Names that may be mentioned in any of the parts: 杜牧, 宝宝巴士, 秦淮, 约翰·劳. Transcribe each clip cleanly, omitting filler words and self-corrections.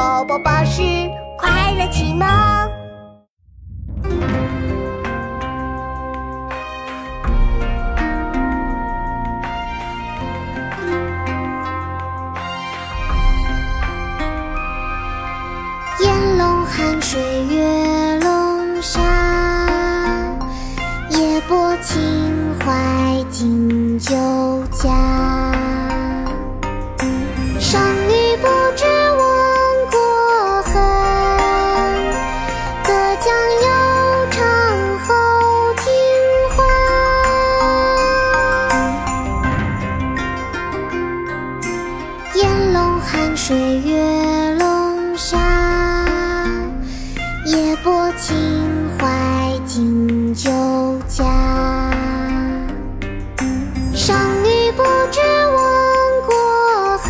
宝宝巴士快乐启蒙。烟笼寒水月笼沙，夜泊秦淮近酒家。商女不知亡国恨，隔江犹唱后庭花。烟笼寒水月笼沙，夜泊秦淮近酒家。商女不知亡国恨，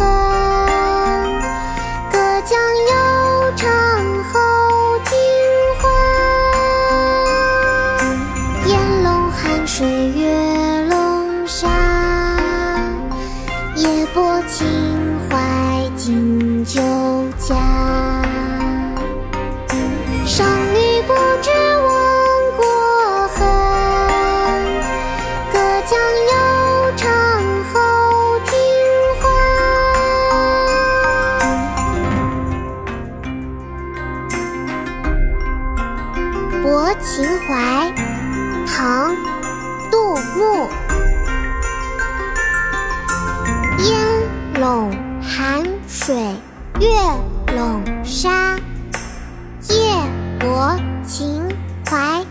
江犹唱后庭花。烟笼寒水月笼沙，夜泊秦淮近酒家。商女不知亡国恨，隔江犹唱后庭花。泊秦淮，唐·杜牧。烟笼寒水月笼沙，夜泊秦淮